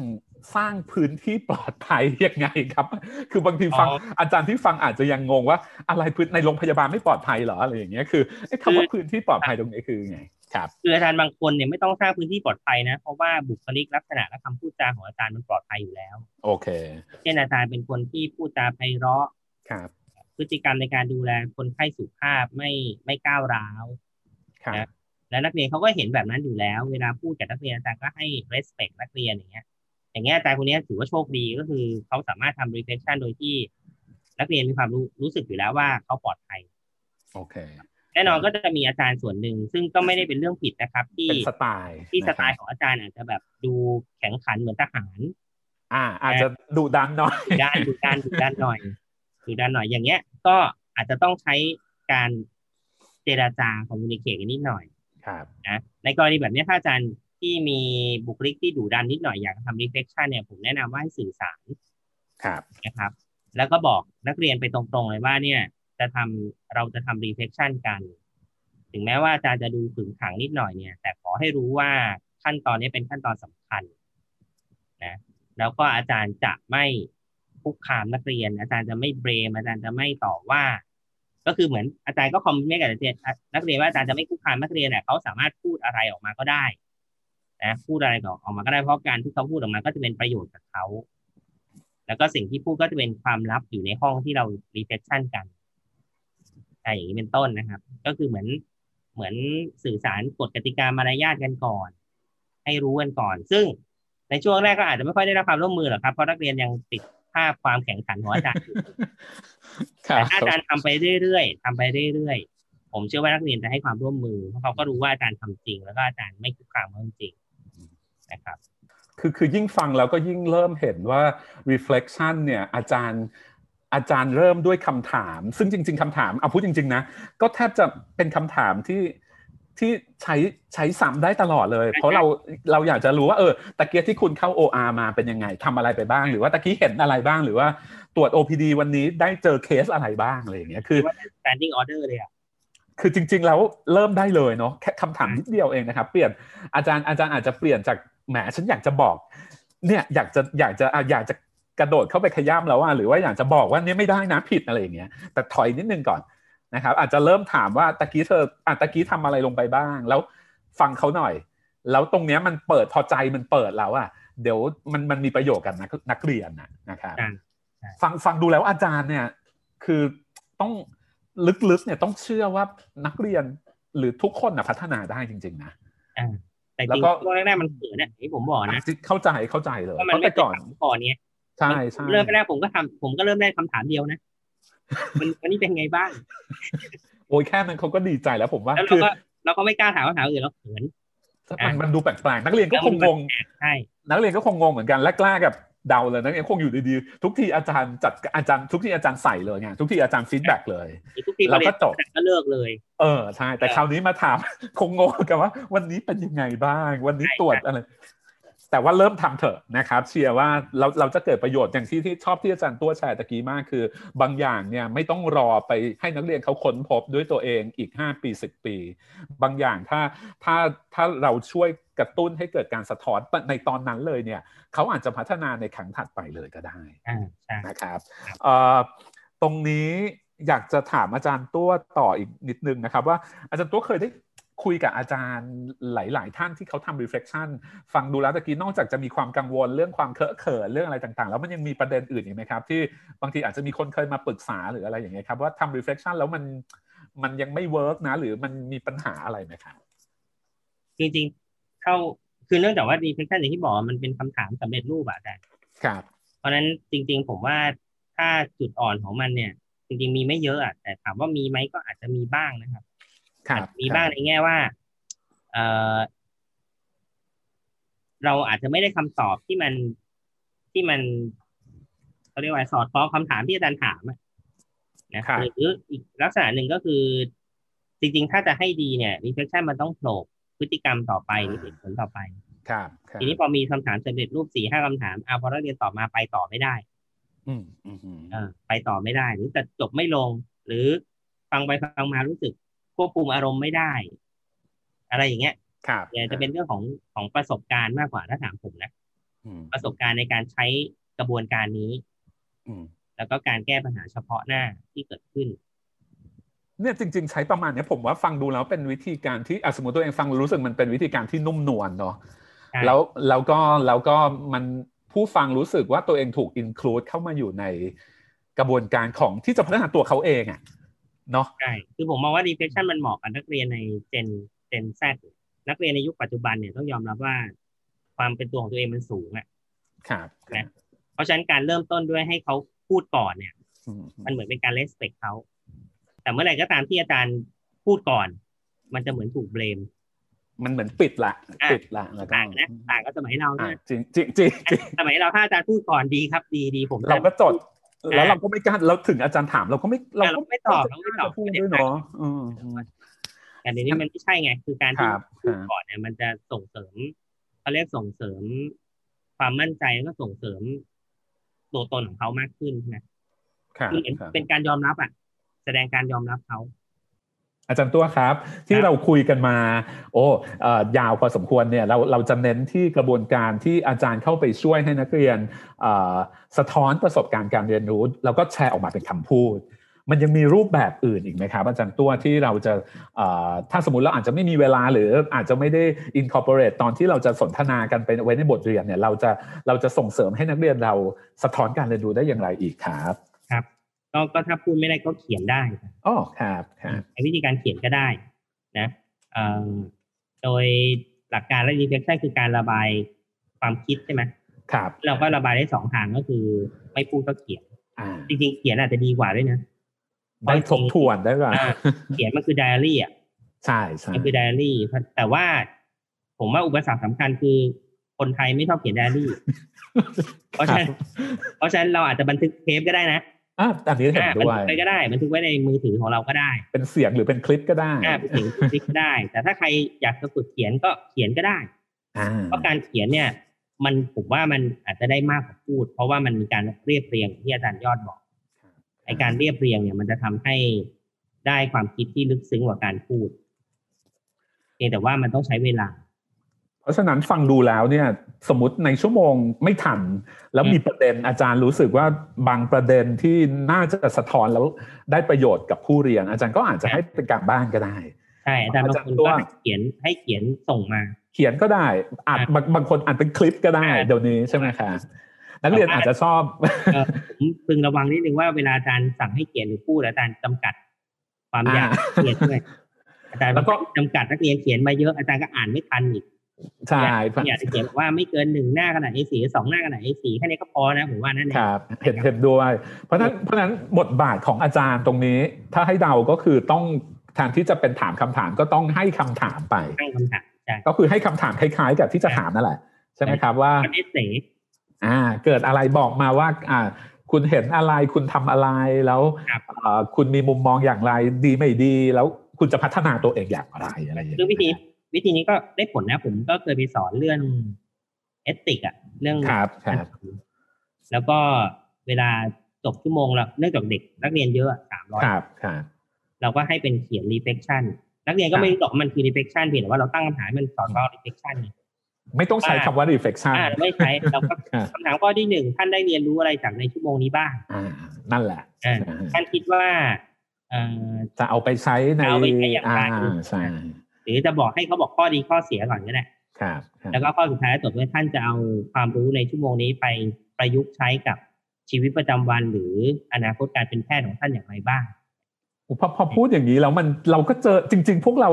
สร้างพื้นที่ปลอดภัยยังไงครับคือบางทีฟังอาจารย์ที่ฟังอาจจะยังงงว่าอะไรพื้นในโรงพยาบาลไม่ปลอดภัยเหรออะไรอย่างเงี้ยคือคำว่าพื้นที่ปลอดภัยตรงนี้คือไงครับคืออาจารย์บางคนเนี่ยไม่ต้องสร้างพื้นที่ปลอดภัยนะเพราะว่าบุคลิกลักษณะและคำพูดจาของอาจารย์มันปลอดภัยอยู่แล้วโอเคเช่นอาจารย์เป็นคนที่พูดจาไพเราะครับพฤติกรรมในการดูแลคนไข้สุภาพไม่ไม่ก้าวร้าวครับและนักเรียนเขาก็เห็นแบบนั้นอยู่แล้วเวลาพูดกับนักเรียนอาจารย์ก็ให้ respect นักเรียนอย่างเงี้ยอย่างเงี้ยอาจารย์คนนี้ถือว่าโชคดีก็คือเขาสามารถทำ reflection โดยที่นักเรียนมีความรู้รู้สึกอยู่แล้วว่าเขาปลอดภัยโอเคแน่นอนก็จะมีอาจารย์ส่วนหนึ่งซึ่งก็ไม่ได้เป็นเรื่องผิดนะครับที่สไตล์ที่สไตล์ของอาจารย์อาจจะแบบดูแข็งขันเหมือนทหารอ่าอาจจะดุดันหน่อยดุดันดุดันดุดันหน่อยดุดันหน่อยอย่างเงี้ยก็อาจจะต้องใช้การเจรจาของcommunicateกันนิดหน่อยนะในกรณีแบบนี้ถ้าอาจารย์ที่มีบุคลิกที่ดุดันนิดหน่อยอยากทำ reflection เนี่ยผมแนะนำว่าให้สื่อสารนะครับแล้วก็บอกนักเรียนไปตรงๆเลยว่าเนี่ยจะทำเราจะทำ reflection กันถึงแม้ว่าอาจารย์จะดูขึงขังนิดหน่อยเนี่ยแต่ขอให้รู้ว่าขั้นตอนนี้เป็นขั้นตอนสำคัญนะแล้วก็อาจารย์จะไม่คุกคามนักเรียนอาจารย์จะไม่เบรมอาจารย์จะไม่ต่อว่าก็คือเหมือนอาจารย์ก็คอมเมนต์กับนักเรียนนักเรียนว่าอาจารย์จะไม่คุกคามนักเรียนเนี่ยเขาสามารถพูดอะไรออกมาก็ได้นะพูดอะไรออกมาก็ได้เพราะการที่เขาพูดออกมาก็จะเป็นประโยชน์กับเขาแล้วก็สิ่งที่พูดก็จะเป็นความลับอยู่ในห้องที่เรา reflection กันอะไรอย่างนี้เป็นต้นนะครับก็คือเหมือนเหมือนสื่อสารกฎกติกามารยาทกันก่อนให้รู้กันก่อนซึ่งในช่วงแรกก็อาจจะไม่ค่อยได้รับความร่วมมือหรอกครับเพราะนักเรียนยังติดภาพความแข็งขันของอาจารย์แต่อาจารย์ทำไปเรื่อยๆทำไปเรื่อยๆผมเชื่อว่านักเรียนจะให้ความร่วมมือเพราะเขาก็รู้ว่าอาจารย์ทำจริงแล้วก็อาจารย์ไม่คุกคามเขาจริงนะครับคือคือยิ่งฟังแล้วก็ยิ่งเริ่มเห็นว่า reflection เนี่ยอาจารย์อาจารย์เริ่มด้วยคำถามซึ่งจริงๆคำถามเอาพูดจริงๆนะก็แทบจะเป็นคำถามที่ที่ใช้ใช้ซ้ำได้ตลอดเลยเพราะเราเราอยากจะรู้ว่าเออตะเกียบที่คุณเข้า โอ อาร์ มาเป็นยังไงทำอะไรไปบ้างหรือว่าตะกี้เห็นอะไรบ้างหรือว่าตรวจ โอ พี ดี วันนี้ได้เจอเคสอะไรบ้างอะไรอย่างเงี้ยคือ standing order เลยอ่ะคือจริงๆแล้วเริ่มได้เลยเนาะแค่คำถามนิดเดียวเองนะครับเปลี่ยนอาจารย์อาจารย์อาจจะเปลี่ยนจากแหมฉันอยากจะบอกเนี่ยอยากจะอยากจะอยากจะกระโดดเข้าไปขย้ำแล้วว่าหรือว่าอยากจะบอกว่าเนี่ยไม่ได้นะผิดอะไรอย่างเงี้ยแต่ถอยนิดนึงก่อน นะครับอาจจะเริ่มถามว่าตะกี้เธออ่ะตะกี้ทำอะไรลงไปบ้างแล้วฟังเขาหน่อยแล้วตรงเนี้ยมันเปิดพอใจมันเปิดแล้วอ่ะเดี๋ยวมันมันมีประโยชน์กับนักนักเรียนนะนะครับฟังฟังดูแล้วอาจารย์เนี่ยคือต้องลึกๆเนี่ยต้องเชื่อว่านักเรียนหรือทุกคนน่ะพัฒนาได้จริงๆนะแต่จริงช่วงแรกๆมันเกิดเนี่ยที่ผมบอกนะเข้าใจเข้าใจเลยเพราะแต่ก่อนก่อนนี้ใช่ใช่เริ่มแรกผมก็ทำผมก็เริ่มแรกคำถามเดียวนะมันวันนี้เป็นไงบ้างโอ้ยแค่นั้นเขาก็ดีใจแล้วผมว่าแล้วเราก็เราก็ไม่กล้าถามคำถามอื่นเราเขินมันดูแปลกๆนักเรียนก็คงงงใช่นักเรียนก็คงงงเหมือนกันแรกๆกับเดาเลยนักเรียนคงอยู่ดีๆทุกทีอาจารย์จัดอาจารย์ทุกทีอาจารย์ใส่เลยไงทุกทีอาจารย์ฟีดแบ็กเลยเราก็จบก็เลิกเลยเออใช่แต่คราวนี้มาถามคงงงกันว่าวันนี้เป็นยังไงบ้างวันนี้ตรวจอะไรแต่ว่าเริ่มทำเถอะนะครับเชื่อว่าเราเราจะเกิดประโยชน์อย่างที่ที่ชอบที่อาจารย์ตัวแชร์ตะกี้มากคือบางอย่างเนี่ยไม่ต้องรอไปให้นักเรียนเขาค้นพบด้วยตัวเองอีกห้าปีสิบปีบางอย่างถ้าถ้าถ้าเราช่วยกระตุ้นให้เกิดการสะท้อนในตอนนั้นเลยเนี่ยเขาอาจจะพัฒนาในครั้งถัดไปเลยก็ได้นะครับตรงนี้อยากจะถามอาจารย์ตัวต่ออีกนิดนึงนะครับว่าอาจารย์ตัวเคยได้คุยกับอาจารย์หลายๆท่านที่เขาทำ reflection ฟังดูแล้วตะกี้นอกจากจะมีความกังวลเรื่องความเคอะเขินเรื่องอะไรต่างๆแล้วมันยังมีประเด็นอื่นอีกไหมครับที่บางทีอาจจะมีคนเคยมาปรึกษาหรืออะไรอย่างเงี้ยครับว่าทำ reflection แล้วมันมันยังไม่ work นะหรือมันมีปัญหาอะไรไหมครับจริงๆเข้าคือเนื่องจากว่า reflection อย่างที่บอกมันเป็นคำถามสำเร็จรูปอะอาจารย์ครับเพราะนั้นจริงๆผมว่าถ้าจุดอ่อนของมันเนี่ยจริงๆมีไม่เยอะอะแต่ถามว่ามีไหมก็อาจจะมีบ้างนะครับมีบ้างในแง่ว่า เอ่อ เราอาจจะไม่ได้คำตอบที่มันที่มันเขาเรียกว่าสอดคล้องคำถามที่อาจารย์ถามนะครับหรืออีกลักษณะหนึ่งก็คือจริงๆถ้าจะให้ดีเนี่ย reflection มันต้องโผล่พฤติกรรมต่อไปหรือเหตุผลต่อไปครับทีนี้พอมีคำถามสำเร็จรูป สี่ห้า คำถามอ่ะพอนักเรียนตอบมาไปต่อไม่ได้อืมอืมเออไปต่อไม่ได้หรือจะจบไม่ลงหรือฟังไปฟังมารู้สึกควบคุมอารมณ์ไม่ได้อะไรอย่างเงี้ยครับจะเป็นเรื่องของของประสบการณ์มากกว่าถ้าถามผมนะประสบการณ์ในการใช้กระบวนการนี้แล้วก็การแก้ปัญหาเฉพาะหน้าที่เกิดขึ้นเนี่ยจริงๆใช้ประมาณนี้ผมว่าฟังดูแล้วเป็นวิธีการที่สมมติตัวเองฟังรู้สึกมันเป็นวิธีการที่นุ่มนวลเนาะแล้วแล้วก็แล้วก็มันผู้ฟังรู้สึกว่าตัวเองถูกอินคลูดเข้ามาอยู่ในกระบวนการของที่จะพัฒนาตัวเขาเองอ่ะเนาะใช่คือผมมองว่า reflection มันเหมาะกับนักเรียนในเจนเจน Z นักเรียนในยุคปัจจุบันเนี่ยต้องยอมรับว่าความเป็นตัวของตัวเองมันสูงอ่ะครับนะเพราะฉะนั้นการเริ่มต้นด้วยให้เขาพูดก่อนเนี่ยมันเหมือนเป็นการ respect เขาแต่เมื่อไหร่ก็ตามที่อาจารย์พูดก่อนมันจะเหมือนถูกเบลมมันเหมือนปิดละปิดละต่างนะต่างก็สมัยเราเนี่ยจริงจริงจริงสมัยเราถ้าอาจารย์พูดก่อนดีครับดีดีผมเราก็จดแล้วเราก็ไม่กล้าเราถึงอาจารย์ถามเราก็ไม่เราก็ไม่ตอบเราไม่ตอบพูดด้วยเนาะแต่เดี๋ยวนี้มันไม่ใช่ไงคือการที่พูดก่อนเนี่ยมันจะส่งเสริมเขาเรียกส่งเสริมความมั่นใจแล้วก็ส่งเสริมตัวตนของเขามากขึ้นนะคือเป็นการยอมรับอ่ะแสดงการยอมรับเขาอาจารย์ตัวครับที่เราคุยกันมาโอ้ยาวพอสมควรเนี่ยเราเราจะเน้นที่กระบวนการที่อาจารย์เข้าไปช่วยให้นักเรียนสะท้อนประสบการณ์การเรียนรู้แล้วก็แชร์ออกมาเป็นคำพูดมันยังมีรูปแบบอื่นอีกไหมครับอาจารย์ตัวที่เราจะถ้าสมมติเราอาจจะไม่มีเวลาหรืออาจจะไม่ได้ incorporate ตอนที่เราจะสนทนากันไปไว้ในบทเรียนเนี่ยเราจะเราจะส่งเสริมให้นักเรียนเราสะท้อนการเรียนรู้ได้อย่างไรอีกครับก็ก็ถ้าพูดไม่ได้ก็เขียนได้อ๋อครับครับวิธีการเขียนก็ได้นะเอ่อโดยหลักการและ reflection คือการระบายความคิดใช่ไหมครับเราก็ระบายได้สองทางก็คือไม่พูดก็เขียนจริงๆเขียนอาจจะดีกว่าด้วยนะได้ทบทวนได้กว่าเขียนมันคือไดอารี่อ่ะใช่ใช่มันคือไดอารี่แต่ว่าผมว่าอุปสรรคสำคัญคือคนไทยไม่ชอบเขียนไดอารี่เพราะฉะนั้นเพราะฉะนั้นเราอาจจะบันทึกเทปก็ได้นะอ่าอันนี้เห็นด้วยไปก็ได้บันทึกไว้ในมือถือของเราก็ได้เป็นเสียงหรือเป็นคลิปก็ได้อ่าเป็นเสียงคลิปก็ได้แต่ถ้าใครอยากจะฝึกเขียนก็เขียนก็ได้เพราะการเขียนเนี่ยมันผมว่ามันอาจจะได้มากกว่าพูดเพราะว่ามันมีการเรียบเรียงที่อาจารย์ยอดบอกไอการเรียบเรียงเนี่ยมันจะทำให้ได้ความคิดที่ลึกซึ้งกว่าการพูดเพียงแต่ว่ามันต้องใช้เวลา ราะฉะนั้นฟังดูแล้วเนี่ยสมมติในชั่วโมงไม่ทันแล้วมีประเด็นอาจารย์รู้สึกว่าบางประเด็นที่น่าจะสะท้อนแล้วได้ประโยชน์กับผู้เรียนอาจารย์ก็อาจจะให้เป็นการบ้านก็ได้ใช่อาจารย์บางคนก็เขียนให้เขียนส่งมาเขียนก็ได้อาจบางคนอาจเป็นคลิปก็ได้เดี๋ยวนี้ใช่ไหมคะนักเรียนอาจจะชอบพึงระวังนิดนึงว่าเวลาอาจารย์สั่งให้เขียนหรือพูดอาจารย์จำกัดความยากเขียนด้วยอาจารย์แล้วก็จำกัดนักเรียนเขียนมาเยอะอาจารย์ก็อ่านไม่ทันอีกใช่อยากจะเขียนว่าไม่เกินหนึ่งหน้าขนาด เอ โฟร์ สองหน้าขนาด เอ โฟร์ แค่นี้ก็พอนะผมว่านั่นเองครับเห็นเห็นด้วยเพราะนั้นเพราะนั้นบทบาทของอาจารย์ตรงนี้ถ้าให้เดาก็คือต้องแทนที่จะเป็นถามคำถามก็ต้องให้คำถามไปให้คำถามก็คือให้คำถามคล้ายๆกับที่จะถามนั่นแหละใช่ไหมครับว่าอ่าเกิดอะไรบอกมาว่าอ่าคุณเห็นอะไรคุณทำอะไรแล้วอ่าคุณมีมุมมองอย่างไรดีไม่ดีแล้วคุณจะพัฒนาตัวเองอย่างไรอะไรอย่างเงี้ยคือวิธีวิธีนี้ก็ได้ผลนะผมก็เคยไปสอนเรื่องเอติกอะเรื่องครับครับแล้วก็เวลาจบชั่วโมงแล้วเนื่องจากเด็กนักเรียนเยอะสามร้อยครับครับเราก็ให้เป็นเขียน reflection นักเรียนก็ไม่ตอบมันคือ reflection เพียงแต่ว่าเราตั้งคำถามมันสอนว่า reflection ไม่ต้องใช้คำว่า reflection ไม่ใช้เราก็คำถามข้อที่หนึ่งท่านได้เรียนรู้อะไรจากในชั่วโมงนี้บ้างนั่นแหละท่านคิดว่าจะเอาไปใช้ในใช่หรือจะบอกให้เขาบอกข้อดีข้อเสียก่อนก็ได้ครับแล้วก็ข้อสุดท้ายจบด้วยท่านจะเอาความรู้ในชั่วโมงนี้ไปประยุกต์ใช้กับชีวิตประจำวันหรืออนาคตการเป็นแพทย์ของท่านอย่างไรบ้างพอพอพูดอย่างนี้แล้วมันเราก็เจอจริงๆพวกเรา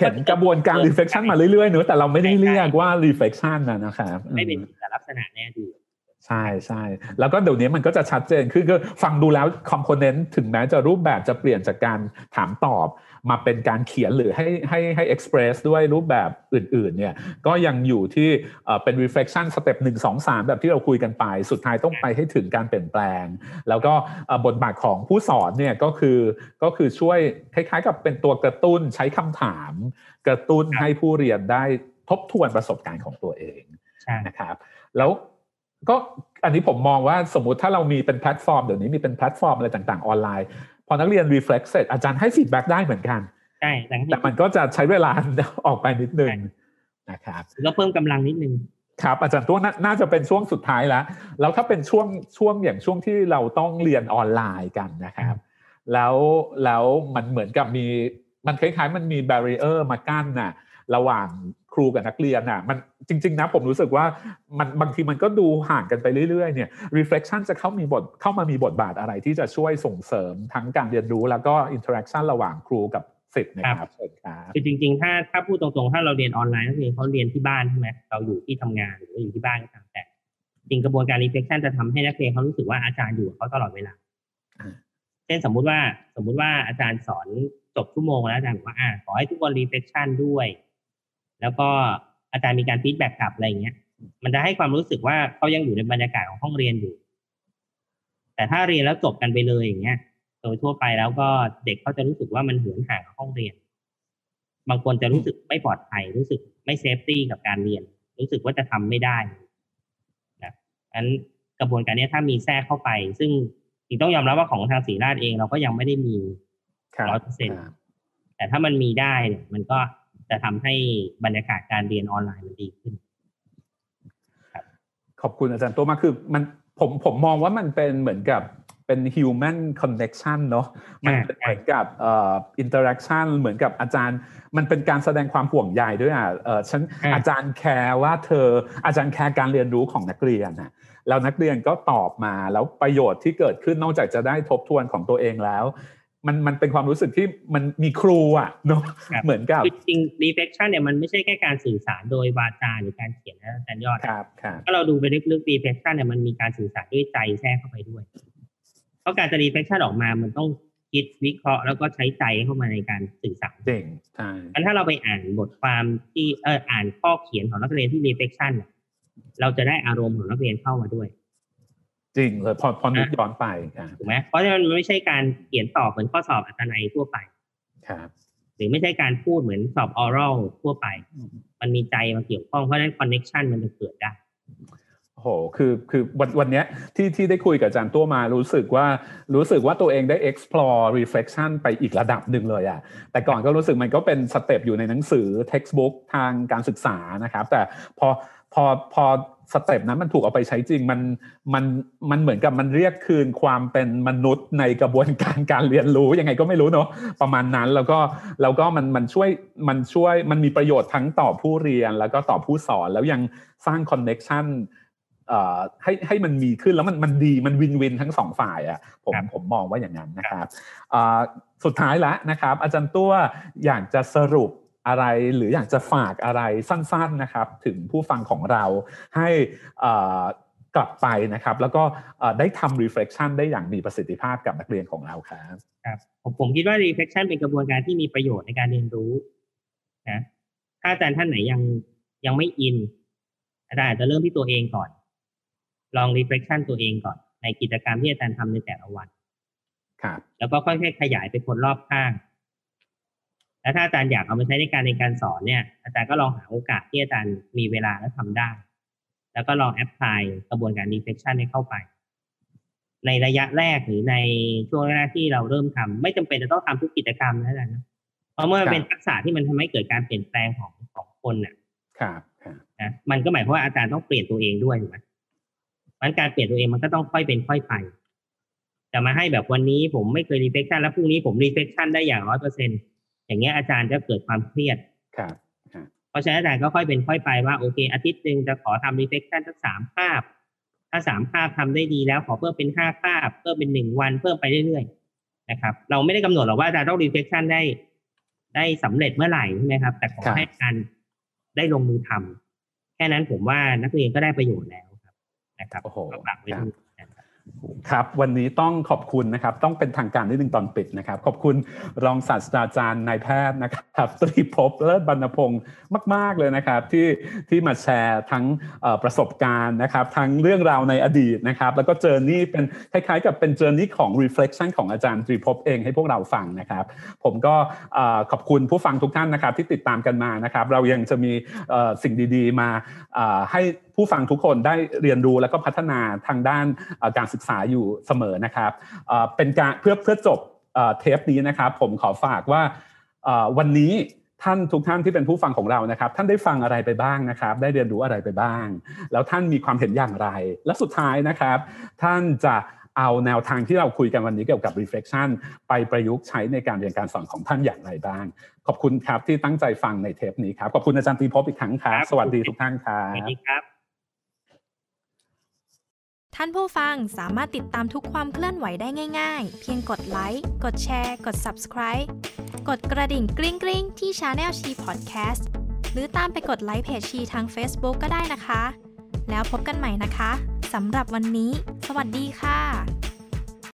เห็นกระบวนการ reflection มาเรื่อยๆเนอะแต่เราไม่ได้เรียกว่า reflection นะนะครับไม่เป็นลักษณะแน่ดีใช่ใช่แล้วก็เดี๋ยวนี้มันก็จะชัดเจนขึ้นก็ฟังดูแล้ว component ถึงแม้จะรูปแบบจะเปลี่ยนจากการถามตอบมาเป็นการเขียนหรือให้ให้ให้ express ด้วยรูปแบบอื่นๆเนี่ยก็ยังอยู่ที่เป็น reflection step หนึ่ง สอง สามแบบที่เราคุยกันไปสุดท้ายต้องไปให้ถึงการเปลี่ยนแปลงแล้วก็บทบาทของผู้สอนเนี่ยก็คือก็คือช่วยคล้ายๆกับเป็นตัวกระตุ้นใช้คำถามกระตุ้นให้ผู้เรียนได้ทบทวนประสบการณ์ของตัวเองนะครับแล้วก็อันนี้ผมมองว่าสมมุติถ้าเรามีเป็นแพลตฟอร์มเดี๋ยวนี้มีเป็นแพลตฟอร์มอะไรต่างๆออนไลน์พอนักเรียน reflect เสร็จอาจารย์ให้ feedback ได้เหมือนกันใช่แต่มันก็จะใช้เวลาออกไปนิดนึงนะครับก็เพิ่มกำลังนิดนึงครับอาจารย์ตัว น, น่าจะเป็นช่วงสุดท้ายแล้วแล้วถ้าเป็นช่วงช่วงอย่างช่วงที่เราต้องเรียนออนไลน์กันนะครับแล้วแล้วมันเหมือนกับมีมันคล้ายๆมันมี barrier มากั้นน่ะระหว่างครูกับนักเรียนน่ะมันจริงๆนะผมรู้สึกว่ามันบางทีมันก็ดูห่างกันไปเรื่อยๆเนี่ย reflection จะเข้ามีบทเข้ามามีบทบาทอะไรที่จะช่วยส่งเสริมทั้งการเรียนรู้แล้วก็ interaction ระหว่างครูกับศิษย์นะครับคือจริงๆถ้าถ้าพูดตรงๆถ้าเราเรียนออนไลน์นักเรียนเขาเรียนที่บ้านใช่ไหมเราอยู่ที่ทำงานหรืออยู่ที่บ้านก็ตามแต่จริงกระบวนการ reflection จะทำให้นักเรียนเขารู้สึกว่าอาจารย์อยู่กับเขาตลอดเวลาเช่นสมมติว่าสมมติว่าอาจารย์สอนจบชั่วโมงแล้วอาจารย์บอกว่าอ่าขอให้ทุกคน reflection ด้วยแล้วก็อาจารย์มีการฟีดแบ็กกลับอะไรอย่างเงี้ยมันจะให้ความรู้สึกว่าเขายังอยู่ในบรรยากาศของห้องเรียนอยู่แต่ถ้าเรียนแล้วจบกันไปเลยอย่างเงี้ยโดยทั่วไปแล้วก็เด็กเขาจะรู้สึกว่ามันเหือนห่างกับห้องเรียนบางคนจะรู้สึกไม่ปลอดภัยรู้สึกไม่เซฟตี้กับการเรียนรู้สึกว่าจะทำไม่ได้นะงั้นกระบวนการนี้ถ้ามีแทรกเข้าไปซึ่งจริงต้องยอมรับว่าของทางศรีราชเองเราก็ยังไม่ได้มี ร้อยเปอร์เซ็นต์ แต่ถ้ามันมีได้เนี่ยมันก็จะทำให้บรรยากาศการเรียนออนไลน์มันดีขึ้นขอบคุณอาจารย์ตัวมากคือมันผมผมมองว่ามันเป็นเหมือนกับเป็น human connection เนอะมันเป็นเหมือนกับเอ่อ interaction เหมือนกับอาจารย์มันเป็นการแสดงความห่วงใยด้วยอ่ะเอ่อฉันอาจารย์แคร์ว่าเธออาจารย์แคร์การเรียนรู้ของนักเรียนนะแล้วนักเรียนก็ตอบมาแล้วประโยชน์ที่เกิดขึ้นนอกจากจะได้ทบทวนของตัวเองแล้วมันมันเป็นความรู้สึกที่มันมีครูอ่ะเนาะเหมือนกับจริง reflection เนี่ยมันไม่ใช่แค่การสื่อสารโดยวาจาหรือการเขียนนะอาจารย์ยอดครับถ้าเราดูไปลึกๆ reflection เนี่ยมันมีการสื่อสารด้วยใจแทรกเข้าไปด้วยเพราะการจะ reflection ออกมามันต้องคิดวิเคราะห์แล้วก็ใช้ใจเข้ามาในการสื่อสารจริงใช่งั้นถ้าเราไปอ่านบทความที่เอออ่านข้อเขียนของนักเรียนที่ reflection เนี่ยเราจะได้อารมณ์ของนักเรียนเข้ามาด้วยจริงเลยพอพอนึกย้อนไปถูกไหมเพราะฉะนั้นมันไม่ใช่การเขียนตอบเหมือนข้อสอบอัตนัยทั่วไปครับหรือไม่ใช่การพูดเหมือนสอบออรัลทั่วไปมันมีใจมาเกี่ยวข้องเพราะฉะนั้นคอนเนคชันมันจะเกิดได้โอ้โห หคือคือวันวันนี้ที่ที่ได้คุยกับอาจารย์ตัวมารู้สึกว่ารู้สึกว่าตัวเองได้ explore reflection ไปอีกระดับหนึ่งเลยอ่ะแต่ก่อนก็รู้สึกมันก็เป็นสเต็ปอยู่ในหนังสือ textbook ทางการศึกษานะครับแต่พอพอพอสเต็ปนั้นมันถูกเอาไปใช้จริงมันมันมันเหมือนกับมันเรียกคืนความเป็นมนุษย์ในกระบวนการการเรียนรู้ยังไงก็ไม่รู้เนาะประมาณนั้นแล้วก็แล้วก็มันมันช่วยมันช่วยมันมีประโยชน์ทั้งต่อผู้เรียนแล้วก็ต่อผู้สอนแล้วยังสร้างคอนเนคชั่นเอ่อให้ให้มันมีขึ้นแล้วมันมันดีมันวินวินทั้งสองฝ่ายอ่ะผมผมมองว่าอย่างนั้นนะครับเอ่อสุดท้ายละนะครับอาจารย์ตัวอยากจะสรุปอะไรหรืออยากจะฝากอะไรสั้นๆนะครับถึงผู้ฟังของเราให้กลับไปนะครับแล้วก็ได้ทำ reflection ได้อย่างมีประสิทธิภาพกับนักเรียนของเราครับครับผมผมคิดว่า reflection เป็นกระบวนการที่มีประโยชน์ในการเรียนรู้นะถ้าอาจารย์ท่านไหนยังยังไม่อินอาจารย์อาจจะเริ่มที่ตัวเองก่อนลอง reflection ตัวเองก่อนในกิจกรรมที่อาจารย์ทำในแต่ละวันครับแล้วก็ค่อยๆขยายไปคนรอบข้างแล้วถ้าอาจารย์อยากเอามาใช้ในการในการสอนเนี่ยอาจารย์ก็ลองหาโอกาสที่อาจารย์มีเวลาและทำได้แล้วก็ลองแอพพลายกระบวนการ reflection ให้เข้าไปในระยะแรกหรือในช่วงแรกที่เราเริ่มทำไม่จำเป็นจะต้องทำทุกกิจกรรมนะอาจารย์นะเพราะเมื่อเป็นทักษะที่มันทำให้เกิดการเปลี่ยนแปลงของของคนน่ะครับนะมันก็หมายความว่าอาจารย์ต้องเปลี่ยนตัวเองด้วยถูกไหมมันการเปลี่ยนตัวเองมันก็ต้องค่อยเป็นค่อยไปแต่มาให้แบบวันนี้ผมไม่เคย reflection แล้วพรุ่งนี้ผม reflection ได้อย่างร้อยเปอร์เซ็นต์อย่างเงี้ยอาจารย์จะเกิดความเครียดครับเพราะฉะนั้นอาจารย์ก็ค่อยเป็นค่อยไปว่าโอเคอาทิตย์นึงจะขอทำ reflection สักสามคาบถ้าสามคาบทำได้ดีแล้วขอเพิ่มเป็นห้าคาบเพิ่มเป็นหนึ่งวันเพิ่มไปเรื่อยๆนะครับเราไม่ได้กำหนดหรอกว่าอาจารย์ต้อง reflection ได้ได้สำเร็จเมื่อไหร่ใช่ไหมครับแต่ขอให้อาจารย์ได้ลงมือทำแค่นั้นผมว่านักเรียนก็ได้ประโยชน์แล้วครับนะครับก็ฝากไว้ด้วยครับวันนี้ต้องขอบคุณนะครับต้องเป็นทางการนิดนึงตอนปิดนะครับขอบคุณรองศาสตราจารย์นายแพทย์นะครับตรีภพเลิศบรรณพงศ์มากๆเลยนะครับที่ที่มาแชร์ทั้งประสบการณ์นะครับทั้งเรื่องราวในอดีตนะครับแล้วก็เจอร์นี่เป็นคล้ายๆกับเป็นเจอร์นี่ของ reflection ของอาจารย์ตรีภพเองให้พวกเราฟังนะครับผมก็ขอบคุณผู้ฟังทุกท่านนะครับที่ติดตามกันมานะครับเรายังจะมีสิ่งดีๆมาให้ผู้ฟังทุกคนได้เรียนรู้แล้วก็พัฒนาทางด้านการศึกษาอยู่เสมอนะครับเป็นการเพื่อเพื่อจบเทปนี้นะครับผมขอฝากว่าวันนี้ท่านทุกท่านที่เป็นผู้ฟังของเรานะครับท่านได้ฟังอะไรไปบ้างนะครับได้เรียนรู้อะไรไปบ้างแล้วท่านมีความเห็นอย่างไรและสุดท้ายนะครับท่านจะเอาแนวทางที่เราคุยกันวันนี้เกี่ยวกับ reflection ไปประยุกต์ใช้ในการเรียนการสอนของท่านอย่างไรบ้างขอบคุณครับที่ตั้งใจฟังในเทปนี้ครับขอบคุณอาจารย์ตรีภพอีกครั้งครับสวัสดีทุกท่านครับสวัสดีครับท่านผู้ฟังสามารถติดตามทุกความเคลื่อนไหวได้ง่ายๆเพียงกดไลค์กดแชร์กด Subscribe กดกระดิ่งกริ๊งๆที่ Channel She Podcast หรือตามไปกดไลค์เพจ She ทาง Facebook ก็ได้นะคะแล้วพบกันใหม่นะคะสำหรับวันนี้สวัสดีค่ะ